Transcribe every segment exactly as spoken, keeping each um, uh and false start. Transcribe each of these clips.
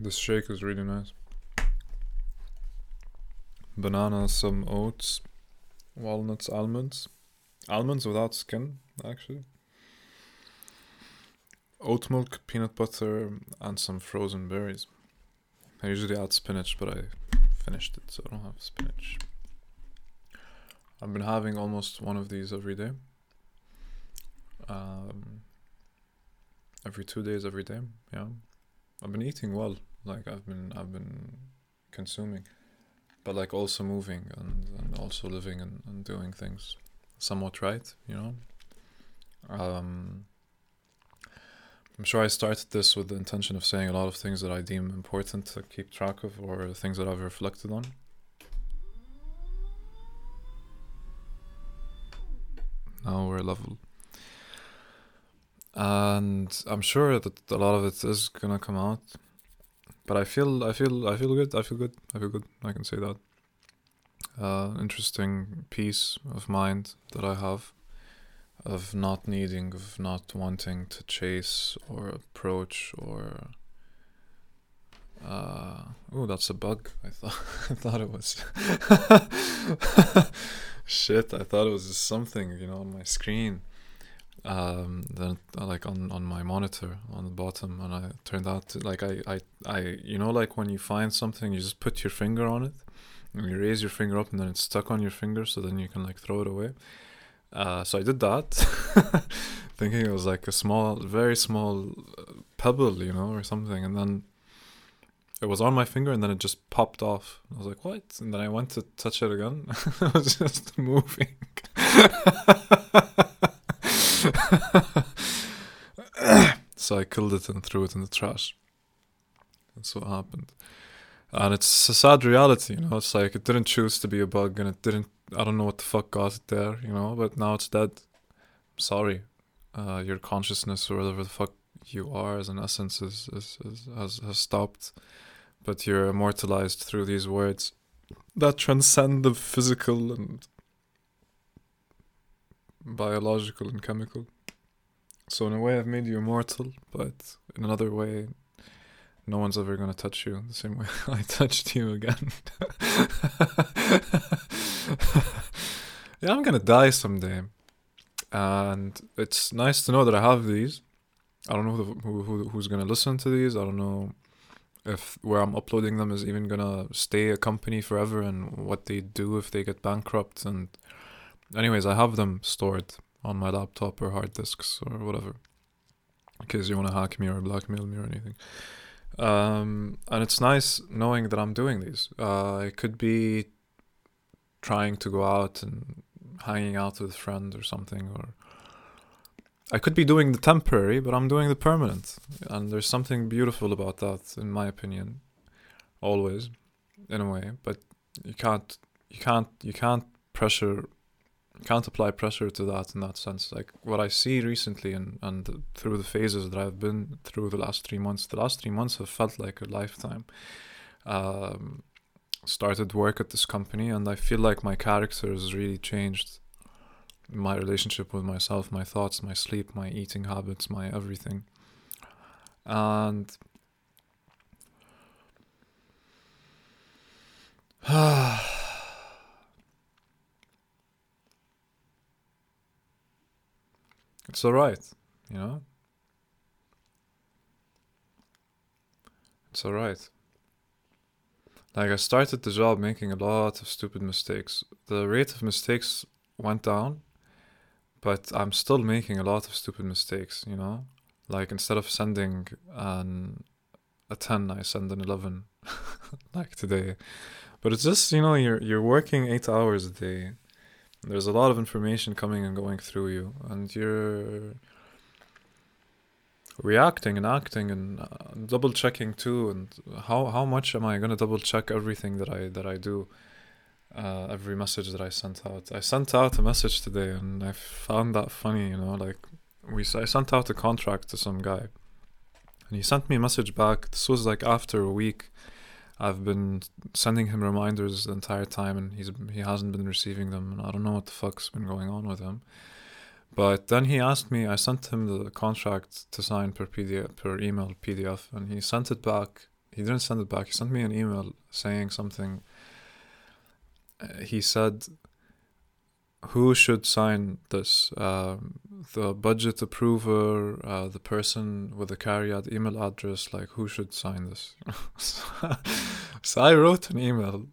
This shake is really nice. Bananas, some oats, walnuts, almonds. Almonds without skin, actually. Oat milk, peanut butter, and some frozen berries. I usually add spinach, but I finished it, so I don't have spinach. I've been having almost one of these every day. Um, every two days, every day, yeah. I've been eating well, like I've been, I've been consuming, but like also moving and, and also living and, and doing things somewhat right, you know. Um, I'm sure I started this with the intention of saying a lot of things that I deem important to keep track of or things that I've reflected on. Now we're level. And I'm sure that a lot of it is gonna come out. But I feel I feel I feel good, I feel good, I feel good, I can say that. Uh, interesting peace of mind that I have. Of not needing, of not wanting to chase or approach or... Uh, oh, that's a bug. I thought I thought it was... Shit, I thought it was just something, you know, on my screen. Um, then, like, on, on my monitor, on the bottom. And I turned out, to, like, I, I, I... You know, like, when you find something, you just put your finger on it. And you raise your finger up and then it's stuck on your finger. So then you can, like, throw it away. Uh, so I did that, thinking it was like a small, very small pebble, you know, or something. And then it was on my finger and then it just popped off. I was like, what? And then I went to touch it again. It was just moving. So I killed it and threw it in the trash. That's what happened. And it's a sad reality, you know, it's like it didn't choose to be a bug and it didn't, I don't know what the fuck got it there, you know, but now it's dead. Sorry. Uh, your consciousness or whatever the fuck you are as an essence is, is, is, has, has stopped, but you're immortalized through these words that transcend the physical and biological and chemical. So in a way I've made you immortal, but in another way... No one's ever going to touch you the same way I touched you again. Yeah, I'm going to die someday. And it's nice to know that I have these. I don't know who, who, who who's going to listen to these. I don't know if where I'm uploading them is even going to stay a company forever and what they do if they get bankrupt. And anyways, I have them stored on my laptop or hard disks or whatever. In case you want to hack me or blackmail me or anything. Um, and it's nice knowing that I'm doing these. Uh, I could be trying to go out and hanging out with a friend or something, or I could be doing the temporary, but I'm doing the permanent. And there's something beautiful about that, in my opinion, always, in a way. But you can't, you can't, you can't pressure, you can't apply pressure to that in that sense. Like what I see recently and, and through the phases that I've been through the last three months, the last three months have felt like a lifetime. Um, started work at this company and I feel like my character has really changed. My relationship with myself, my thoughts, my sleep, my eating habits, my everything. And... It's alright, you know? It's alright. Like, I started the job making a lot of stupid mistakes. The rate of mistakes went down, but I'm still making a lot of stupid mistakes, you know? Like, instead of sending an, a ten, I send an eleven, like today. But it's just, you know, you're you're working eight hours a day. There's a lot of information coming and going through you, and you're reacting and acting and uh, double checking too. And how how much am I gonna double check everything that I that I do? Uh, every message that I sent out. I sent out a message today, and I found that funny. You know, like we I sent out a contract to some guy, and he sent me a message back. This was like after a week. I've been sending him reminders the entire time and he's he hasn't been receiving them and I don't know what the fuck's been going on with him. But then he asked me, I sent him the contract to sign per P D F, per email P D F, and he sent it back. he didn't send it back. He sent me an email saying something. Uh, he said, who should sign this? Um, the budget approver, uh, the person with the carrier email address, like, who should sign this? So I wrote an email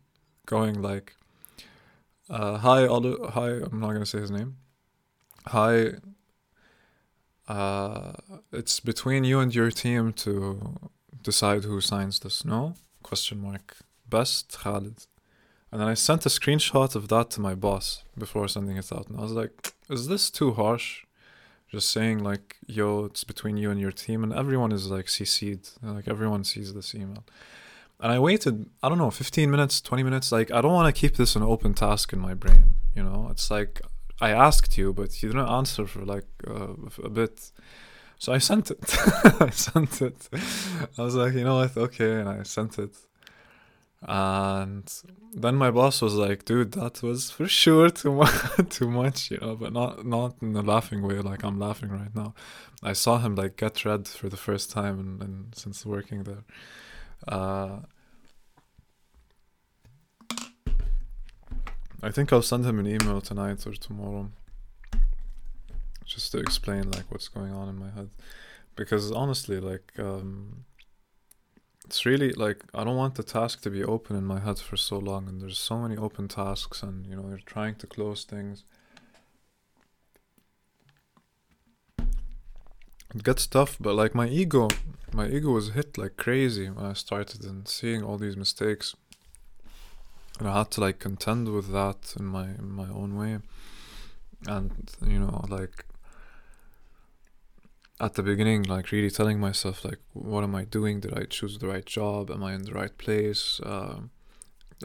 going like, uh, hi, Olu- hi, I'm not going to say his name. Hi, uh, it's between you and your team to decide who signs this, no? Question mark. Best, Khalid. And then I sent a screenshot of that to my boss before sending it out. And I was like, is this too harsh? Just saying like, yo, it's between you and your team. And everyone is like C C'd. Like everyone sees this email. And I waited, I don't know, fifteen minutes, twenty minutes. Like, I don't want to keep this an open task in my brain. You know, it's like, I asked you, but you didn't answer for like uh, a bit. So I sent it. I sent it. I was like, you know what? Okay. And I sent it. And then my boss was like, dude, that was for sure too much, too much, you know, but not not in a laughing way, like I'm laughing right now. I saw him like get red for the first time and, and since working there. Uh, I think I'll send him an email tonight or tomorrow just to explain like what's going on in my head. Because honestly, like... Um, It's really like, I don't want the task to be open in my head for so long, and there's so many open tasks, and you know, you're trying to close things. It gets tough, but like my ego, my ego was hit like crazy when I started and seeing all these mistakes. And I had to like contend with that in my, in my own way. And you know, like, at the beginning, like really telling myself, like, what am I doing? Did I choose the right job? Am I in the right place? Uh,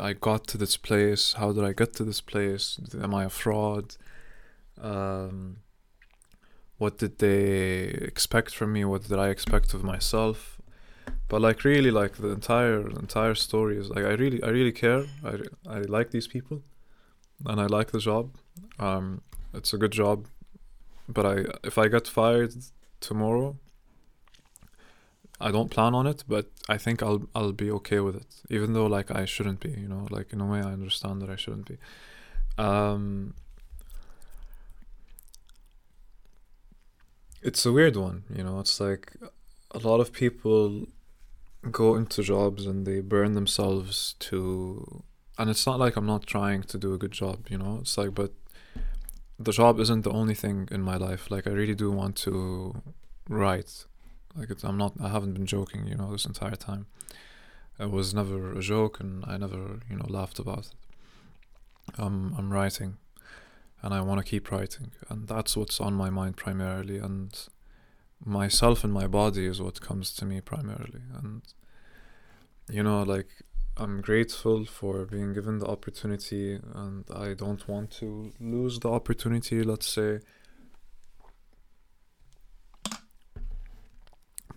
I got to this place. How did I get to this place? Am I a fraud? Um, what did they expect from me? What did I expect of myself? But like really, like the entire entire story is like, I really, I really care. I, I like these people, and I like the job. Um, it's a good job. But I, if I get fired tomorrow, I don't plan on it, but I think I'll I'll be okay with it, even though like I shouldn't be, you know, like in a way I understand that I shouldn't be. Um, it's a weird one, you know, it's like a lot of people go into jobs and they burn themselves to, and it's not like I'm not trying to do a good job, you know, it's like, but the job isn't the only thing in my life. Like, I really do want to write. Like, it's, I'm not, I haven't been joking, you know, this entire time. It was never a joke, and I never, you know, laughed about it. Um, I'm writing, and I want to keep writing. And that's what's on my mind primarily. And myself and my body is what comes to me primarily. And, you know, like, I'm grateful for being given the opportunity, and I don't want to lose the opportunity, let's say.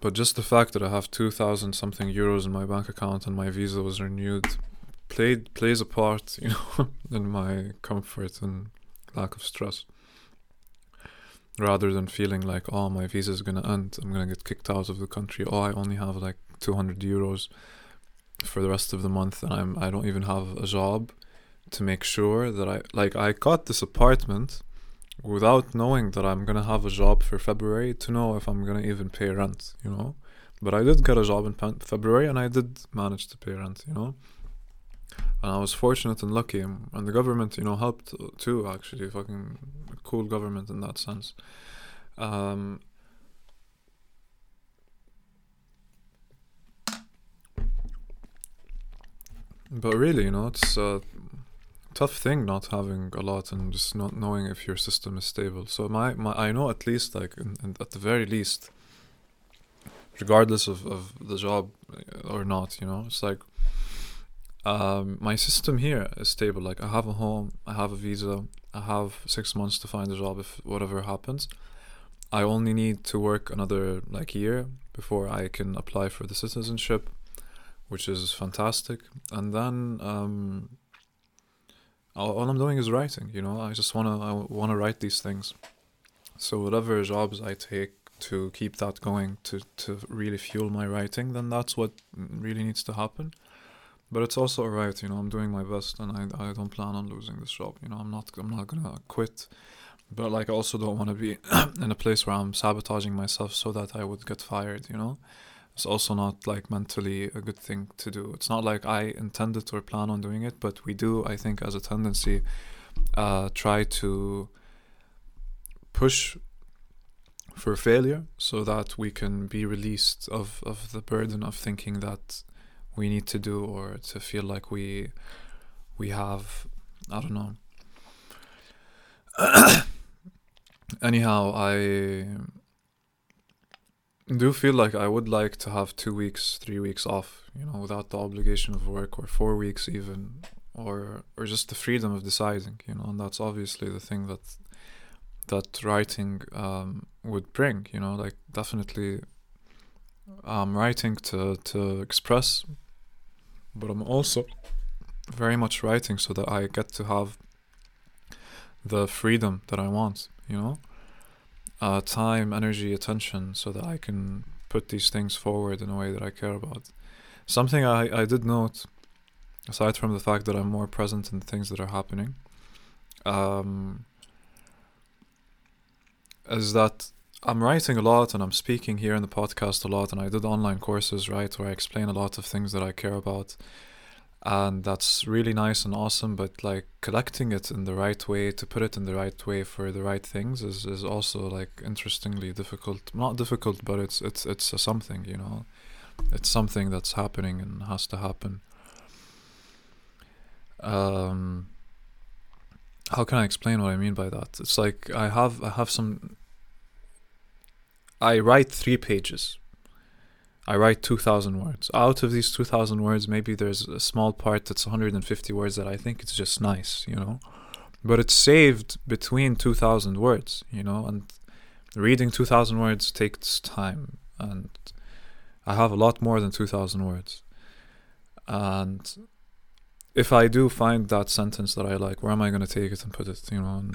But just the fact that I have two thousand something euros in my bank account and my visa was renewed played plays a part, you know, in my comfort and lack of stress. Rather than feeling like, oh, my visa is going to end, I'm going to get kicked out of the country, oh, I only have like two hundred euros for the rest of the month, and I'm I don't even have a job to make sure that I like I got this apartment without knowing that I'm gonna have a job for February to know if I'm gonna even pay rent, you know. But I did get a job in pe- February, and I did manage to pay rent, you know. And I was fortunate and lucky, and the government, you know, helped too. Actually, fucking cool government in that sense. Um, But really, you know, it's a tough thing not having a lot and just not knowing if your system is stable. So my, my I know at least, like, in, in, at the very least, regardless of, of the job or not, you know, it's like um, my system here is stable. Like, I have a home, I have a visa, I have six months to find a job if whatever happens. I only need to work another, like, year before I can apply for the citizenship, which is fantastic. And then um, all, all I'm doing is writing, you know. I just want to I want to write these things. So whatever jobs I take to keep that going, to, to really fuel my writing, then that's what really needs to happen. But it's also alright, you know, I'm doing my best, and I I don't plan on losing this job. You know, I'm not I'm not gonna quit. But like, I also don't want to be in a place where I'm sabotaging myself so that I would get fired, you know. It's also not like mentally a good thing to do. It's not like I intended or plan on doing it, but we do, I think, as a tendency, uh, try to push for failure so that we can be released of, of the burden of thinking that we need to do, or to feel like we we have, I don't know. Anyhow, I do feel like I would like to have two weeks, three weeks off, you know, without the obligation of work, or four weeks even, or or just the freedom of deciding, you know. And that's obviously the thing that that writing um, would bring, you know, like definitely I'm writing to, to express, but I'm also very much writing so that I get to have the freedom that I want, you know, uh, time, energy, attention, so that I can put these things forward in a way that I care about. Something I, I did note, aside from the fact that I'm more present in the things that are happening, um, is that I'm writing a lot, and I'm speaking here in the podcast a lot, and I did online courses, right, where I explain a lot of things that I care about. And that's really nice and awesome, but like collecting it in the right way, to put it in the right way for the right things is, is also like interestingly difficult. Not difficult, but it's it's it's a something, you know. It's something that's happening and has to happen. Um, how can I explain what I mean by that? It's like I have I have some. I write three pages. I write two thousand words. Out of these two thousand words, maybe there's a small part that's one hundred fifty words that I think it's just nice, you know. But it's saved between two thousand words, you know. And reading two thousand words takes time. And I have a lot more than two thousand words. And if I do find that sentence that I like, where am I going to take it and put it, you know? And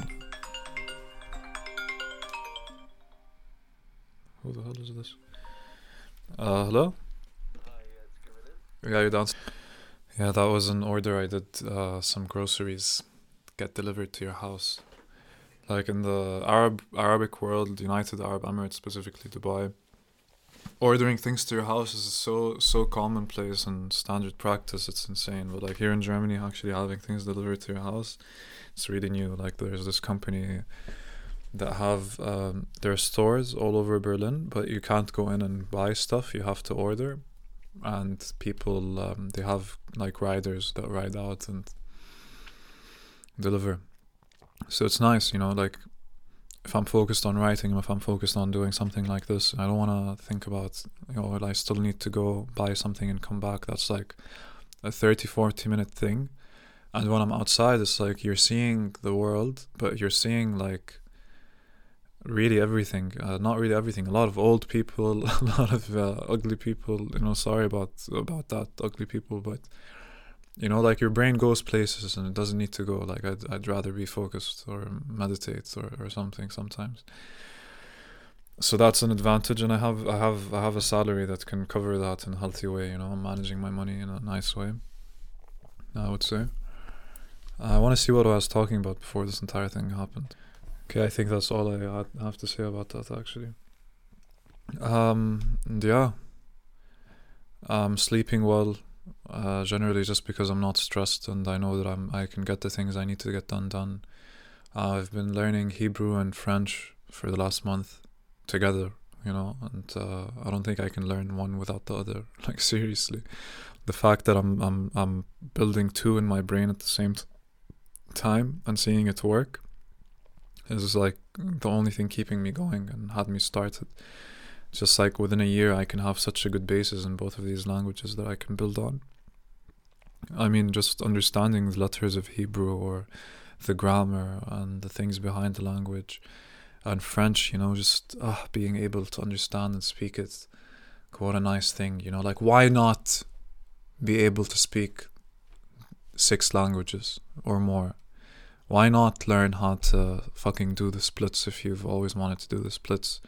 who the hell is this? Uh, hello? Yeah, you're down. Yeah, that was an order I did, uh, some groceries get delivered to your house. Like in the Arab Arabic world, United Arab Emirates, specifically Dubai, ordering things to your house is so, so commonplace and standard practice, it's insane. But like here in Germany, actually having things delivered to your house, it's really new. Like there's this company that have um, their stores all over Berlin, but you can't go in and buy stuff, you have to order. And people, um, they have like riders that ride out and deliver. So it's nice, you know, like if I'm focused on writing, if I'm focused on doing something like this, I don't want to think about, you know, well, I still need to go buy something and come back. That's like a thirty, forty minute thing. And when I'm outside, it's like you're seeing the world, but you're seeing like really everything, uh, not really everything, a lot of old people, a lot of uh, ugly people, you know, sorry about about that, ugly people, but you know, like your brain goes places and it doesn't need to go. Like I'd, I'd rather be focused or meditate or, or something sometimes. So that's an advantage, and I have, I have, I have a salary that can cover that in a healthy way, you know. I'm managing my money in a nice way, I would say. I want to see what I was talking about before this entire thing happened. Okay, I think that's all I have to say about that, actually. Um, and yeah. I'm sleeping well, uh, generally, just because I'm not stressed and I know that I'm, I can get the things I need to get done done. Uh, I've been learning Hebrew and French for the last month together, you know, and uh, I don't think I can learn one without the other, like seriously. The fact that I'm I'm I'm building two in my brain at the same t- time and seeing it work, this is like the only thing keeping me going and had me started. Just like within a year, I can have such a good basis in both of these languages that I can build on. I mean, just understanding the letters of Hebrew or the grammar and the things behind the language. And French, you know, just uh, being able to understand and speak it. What a nice thing, you know, like why not be able to speak six languages or more? Why not learn how to fucking do the splits if you've always wanted to do the splits?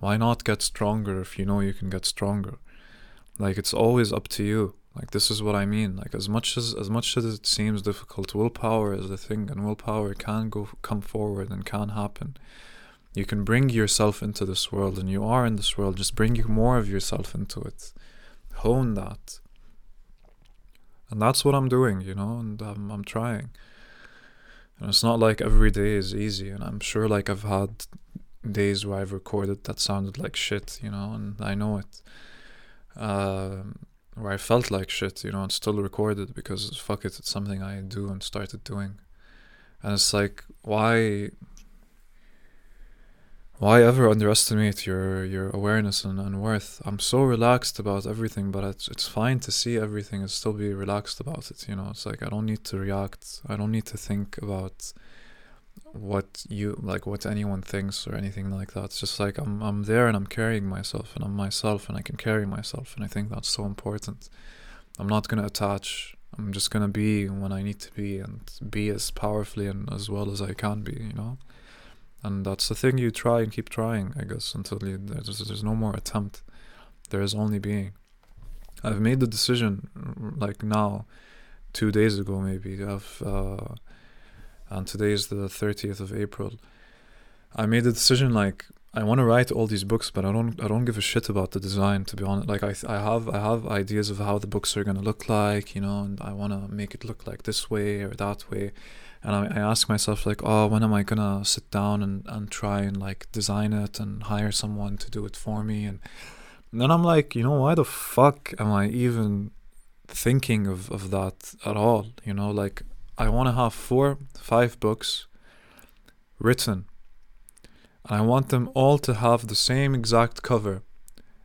Why not get stronger if you know you can get stronger? Like, it's always up to you. Like, this is what I mean. Like, as much as as much as it seems difficult, willpower is the thing, and willpower can go come forward and can happen. You can bring yourself into this world, and you are in this world. Just bring more of yourself into it. Hone that. And that's what I'm doing, you know, and I'm, I'm trying. And it's not like every day is easy, and I'm sure, like, I've had days where I've recorded that sounded like shit, you know, and I know it. Uh, where I felt like shit, you know, and still recorded because, fuck it, it's something I do and started doing. And it's like, why... Why ever underestimate your, your awareness and, and worth? I'm so relaxed about everything, but it's, it's fine to see everything and still be relaxed about it, you know? It's like, I don't need to react. I don't need to think about what you, like, what anyone thinks or anything like that. It's just like, I'm I'm there and I'm carrying myself, and I'm myself, and I can carry myself, and I think that's so important. I'm not going to attach. I'm just going to be when I need to be, and be as powerfully and as well as I can be, you know? And that's the thing, you try and keep trying, I guess, until you, there's, there's no more attempt. There is only being. I've made the decision, like, now, two days ago maybe, I've, uh, and today is the thirtieth of April. I made the decision, like, I want to write all these books, but I don't I don't give a shit about the design, to be honest. Like, I I have I have ideas of how the books are going to look like, you know, and I want to make it look like this way or that way. And I, I ask myself, like, oh, when am I going to sit down and, and try and, like, design it and hire someone to do it for me? And, and then I'm like, you know, why the fuck am I even thinking of, of that at all? You know, like, I want to have four, five books written. And I want them all to have the same exact cover,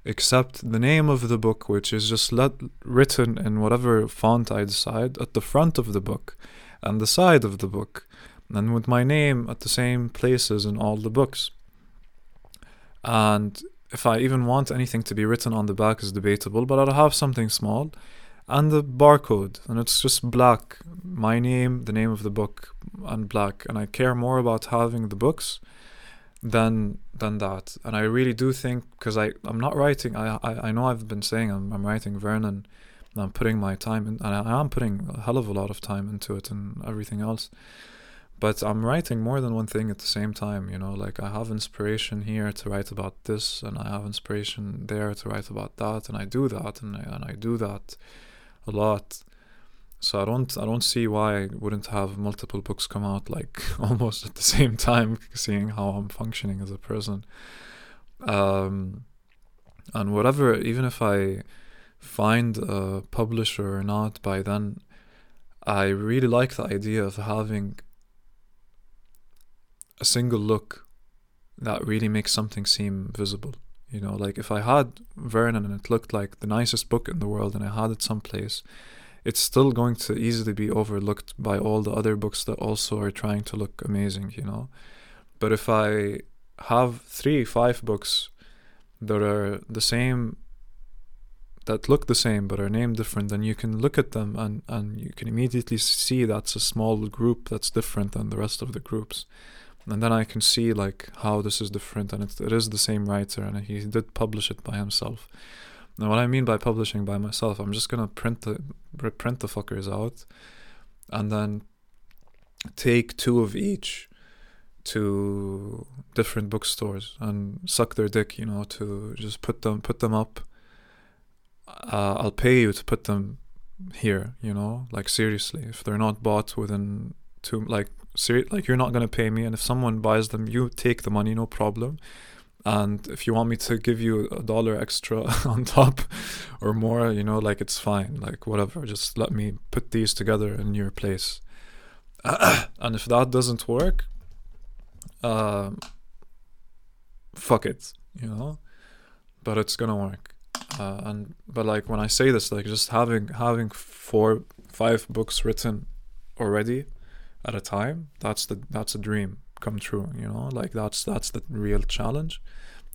except the name of the book, which is just let, written in whatever font I decide, at the front of the book and the side of the book, and with my name at the same places in all the books. And if I even want anything to be written on the back is debatable, but I'll have something small, and the barcode, and it's just black, my name, the name of the book, and black. And I care more about having the books than than that. And I really do think, because I I'm not writing, I, I I know I've been saying I'm I'm writing Vernon, and I'm putting my time in, and I am putting a hell of a lot of time into it and everything else, but I'm writing more than one thing at the same time, you know? Like, I have inspiration here to write about this, and I have inspiration there to write about that, and I do that, and I, and I do that a lot. So I don't I don't see why I wouldn't have multiple books come out, like, almost at the same time, seeing how I'm functioning as a person. Um, and whatever, even if I find a publisher or not by then, I really like the idea of having a single look that really makes something seem visible. You know, like, if I had Vernon and it looked like the nicest book in the world and I had it someplace, it's still going to easily be overlooked by all the other books that also are trying to look amazing, you know? But if I have three, five books that are the same, that look the same but are named different, then you can look at them and, and you can immediately see that's a small group that's different than the rest of the groups. And then I can see, like, how this is different, and it, it is the same writer, and he did publish it by himself. Now, what I mean by publishing by myself, I'm just going to print the print the fuckers out and then take two of each to different bookstores and suck their dick, you know, to just put them put them up. Uh, I'll pay you to put them here, you know? Like, seriously, if they're not bought within two, like, ser- like you're not going to pay me, and if someone buys them, you take the money, no problem. And if you want me to give you a dollar extra on top or more, you know, like, it's fine, like, whatever, just let me put these together in your place. And if that doesn't work, uh, fuck it, you know, but it's gonna work. Uh, and but like, when I say this, like, just having having four, five books written already at a time, that's the that's a dream come true, you know? Like, that's that's the real challenge,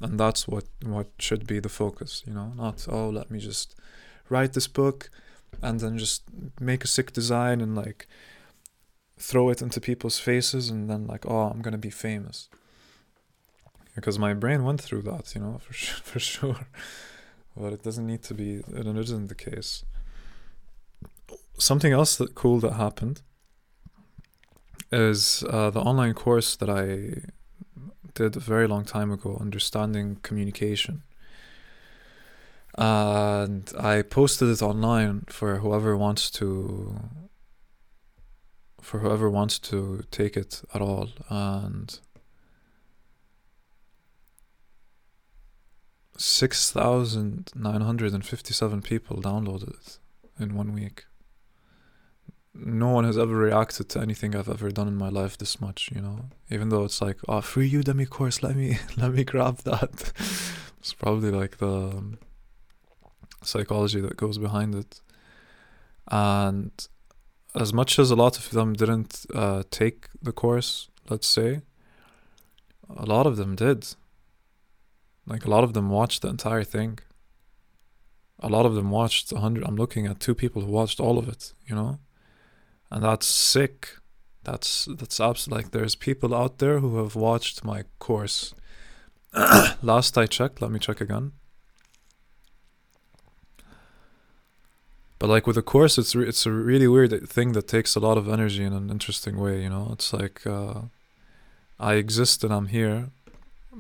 and that's what what should be the focus, you know? Not, oh, let me just write this book and then just make a sick design and, like, throw it into people's faces, and then, like, oh, I'm gonna be famous. because my brain went through that, you know, for sure, for sure. But it doesn't need to be, it isn't the case. Something else that cool that happened is uh, the online course that I did a very long time ago, Understanding Communication. And I posted it online for whoever wants to, for whoever wants to take it at all. And six thousand nine hundred fifty-seven people downloaded it in one week. No one has ever reacted to anything I've ever done in my life this much, you know, even though it's like, oh, free Udemy course, let me let me grab that. It's probably like the psychology that goes behind it. And as much as a lot of them didn't uh, take the course, let's say, a lot of them did. Like, a lot of them watched the entire thing. A lot of them watched one hundred. I'm looking at two people who watched all of it, you know? And that's sick. That's, that's absolutely, like, there's people out there who have watched my course. Last I checked, let me check again. But, like, with a course, it's re- it's a really weird thing that takes a lot of energy in an interesting way, you know? It's like, uh, I exist and I'm here.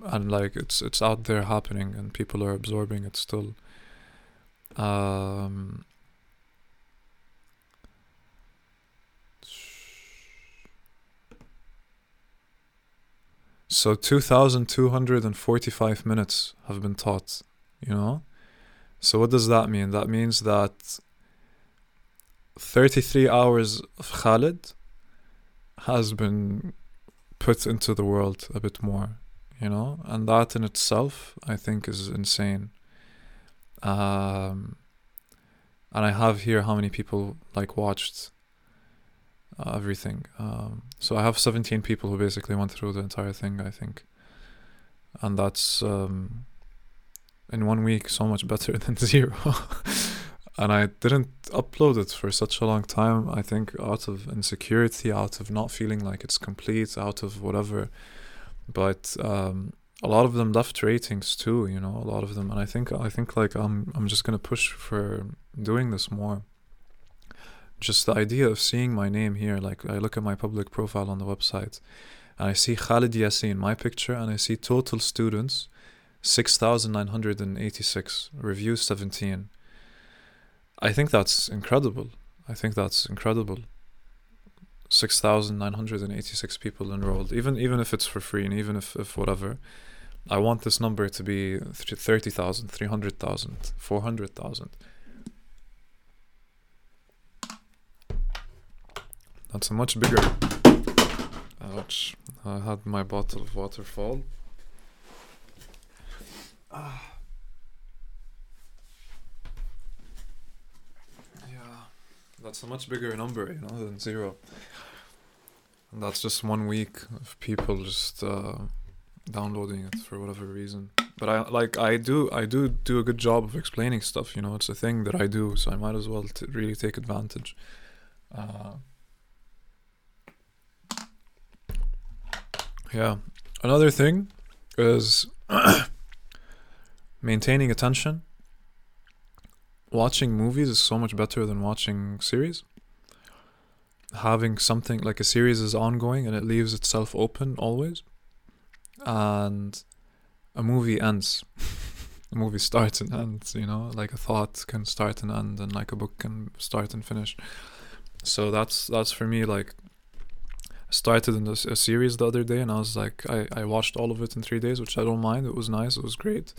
And like it's it's out there happening, and people are absorbing it still. Um, so two thousand two hundred and forty-five minutes have been taught, you know. So what does that mean? That means that thirty-three hours of Khalid has been put into the world a bit more. You know, and that in itself, I think, is insane. Um, and I have here how many people, like, watched uh, everything. Um, so I have seventeen people who basically went through the entire thing, I think. And that's, um, in one week, so much better than zero. And I didn't upload it for such a long time, I think, out of insecurity, out of not feeling like it's complete, out of whatever. But um, a lot of them left ratings too, you know, a lot of them. And I think, I think like, I'm I'm just going to push for doing this more. Just the idea of seeing my name here, like, I look at my public profile on the website, and I see Khalid Yassin, my picture, and I see total students, six thousand nine hundred eighty-six, review seventeen. I think that's incredible. I think that's incredible. six thousand nine hundred eighty-six people enrolled, even even if it's for free, and even if, if whatever. I want this number to be thirty thousand, three hundred thousand, four hundred thousand. That's a much bigger... Ouch. I had my bottle of water fall. Ah. That's a much bigger number, you know, than zero. And that's just one week of people just uh, downloading it for whatever reason. But I like I do I do do a good job of explaining stuff, you know. It's a thing that I do, so I might as well t- really take advantage. Uh, yeah. Another thing is maintaining attention. Watching movies is so much better than watching series. Having something like a series is ongoing and it leaves itself open always. And a movie ends. A movie starts and ends, you know, like a thought can start and end, and like a book can start and finish. So that's that's for me, like, I started in this, a series the other day, and I was like, I, I watched all of it in three days, which I don't mind. It was nice, it was great.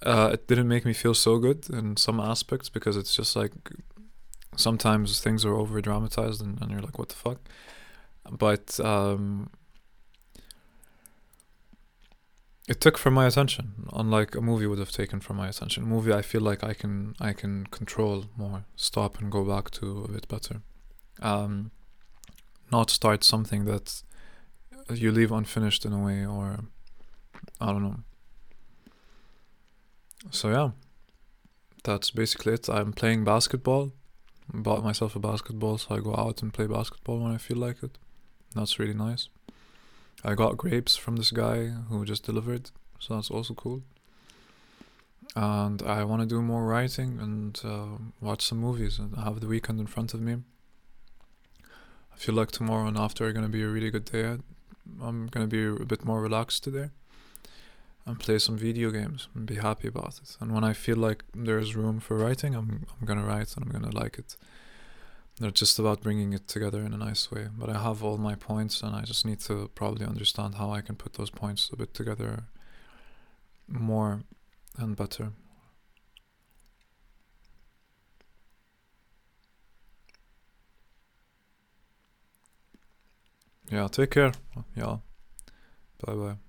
Uh, it didn't make me feel so good in some aspects, because it's just like sometimes things are over dramatized and, and you're like, what the fuck? But um, it took from my attention, unlike a movie would have taken from my attention. A movie, I feel like I can I can control more, stop and go back to a bit better. Um, not start something that you leave unfinished in a way, or I don't know. So yeah, that's basically it. I'm playing basketball. Bought myself a basketball, so I go out and play basketball when I feel like it. That's really nice. I got grapes from this guy who just delivered, so that's also cool. And I want to do more writing and uh, watch some movies and have the weekend in front of me. I feel like tomorrow and after are going to be a really good day. I'm going to be a bit more relaxed today and play some video games and be happy about it. And when I feel like there's room for writing, I'm I'm going to write and I'm going to like it. It's just about bringing it together in a nice way. But I have all my points and I just need to probably understand how I can put those points a bit together more and better. Yeah, take care. Yeah. Bye bye.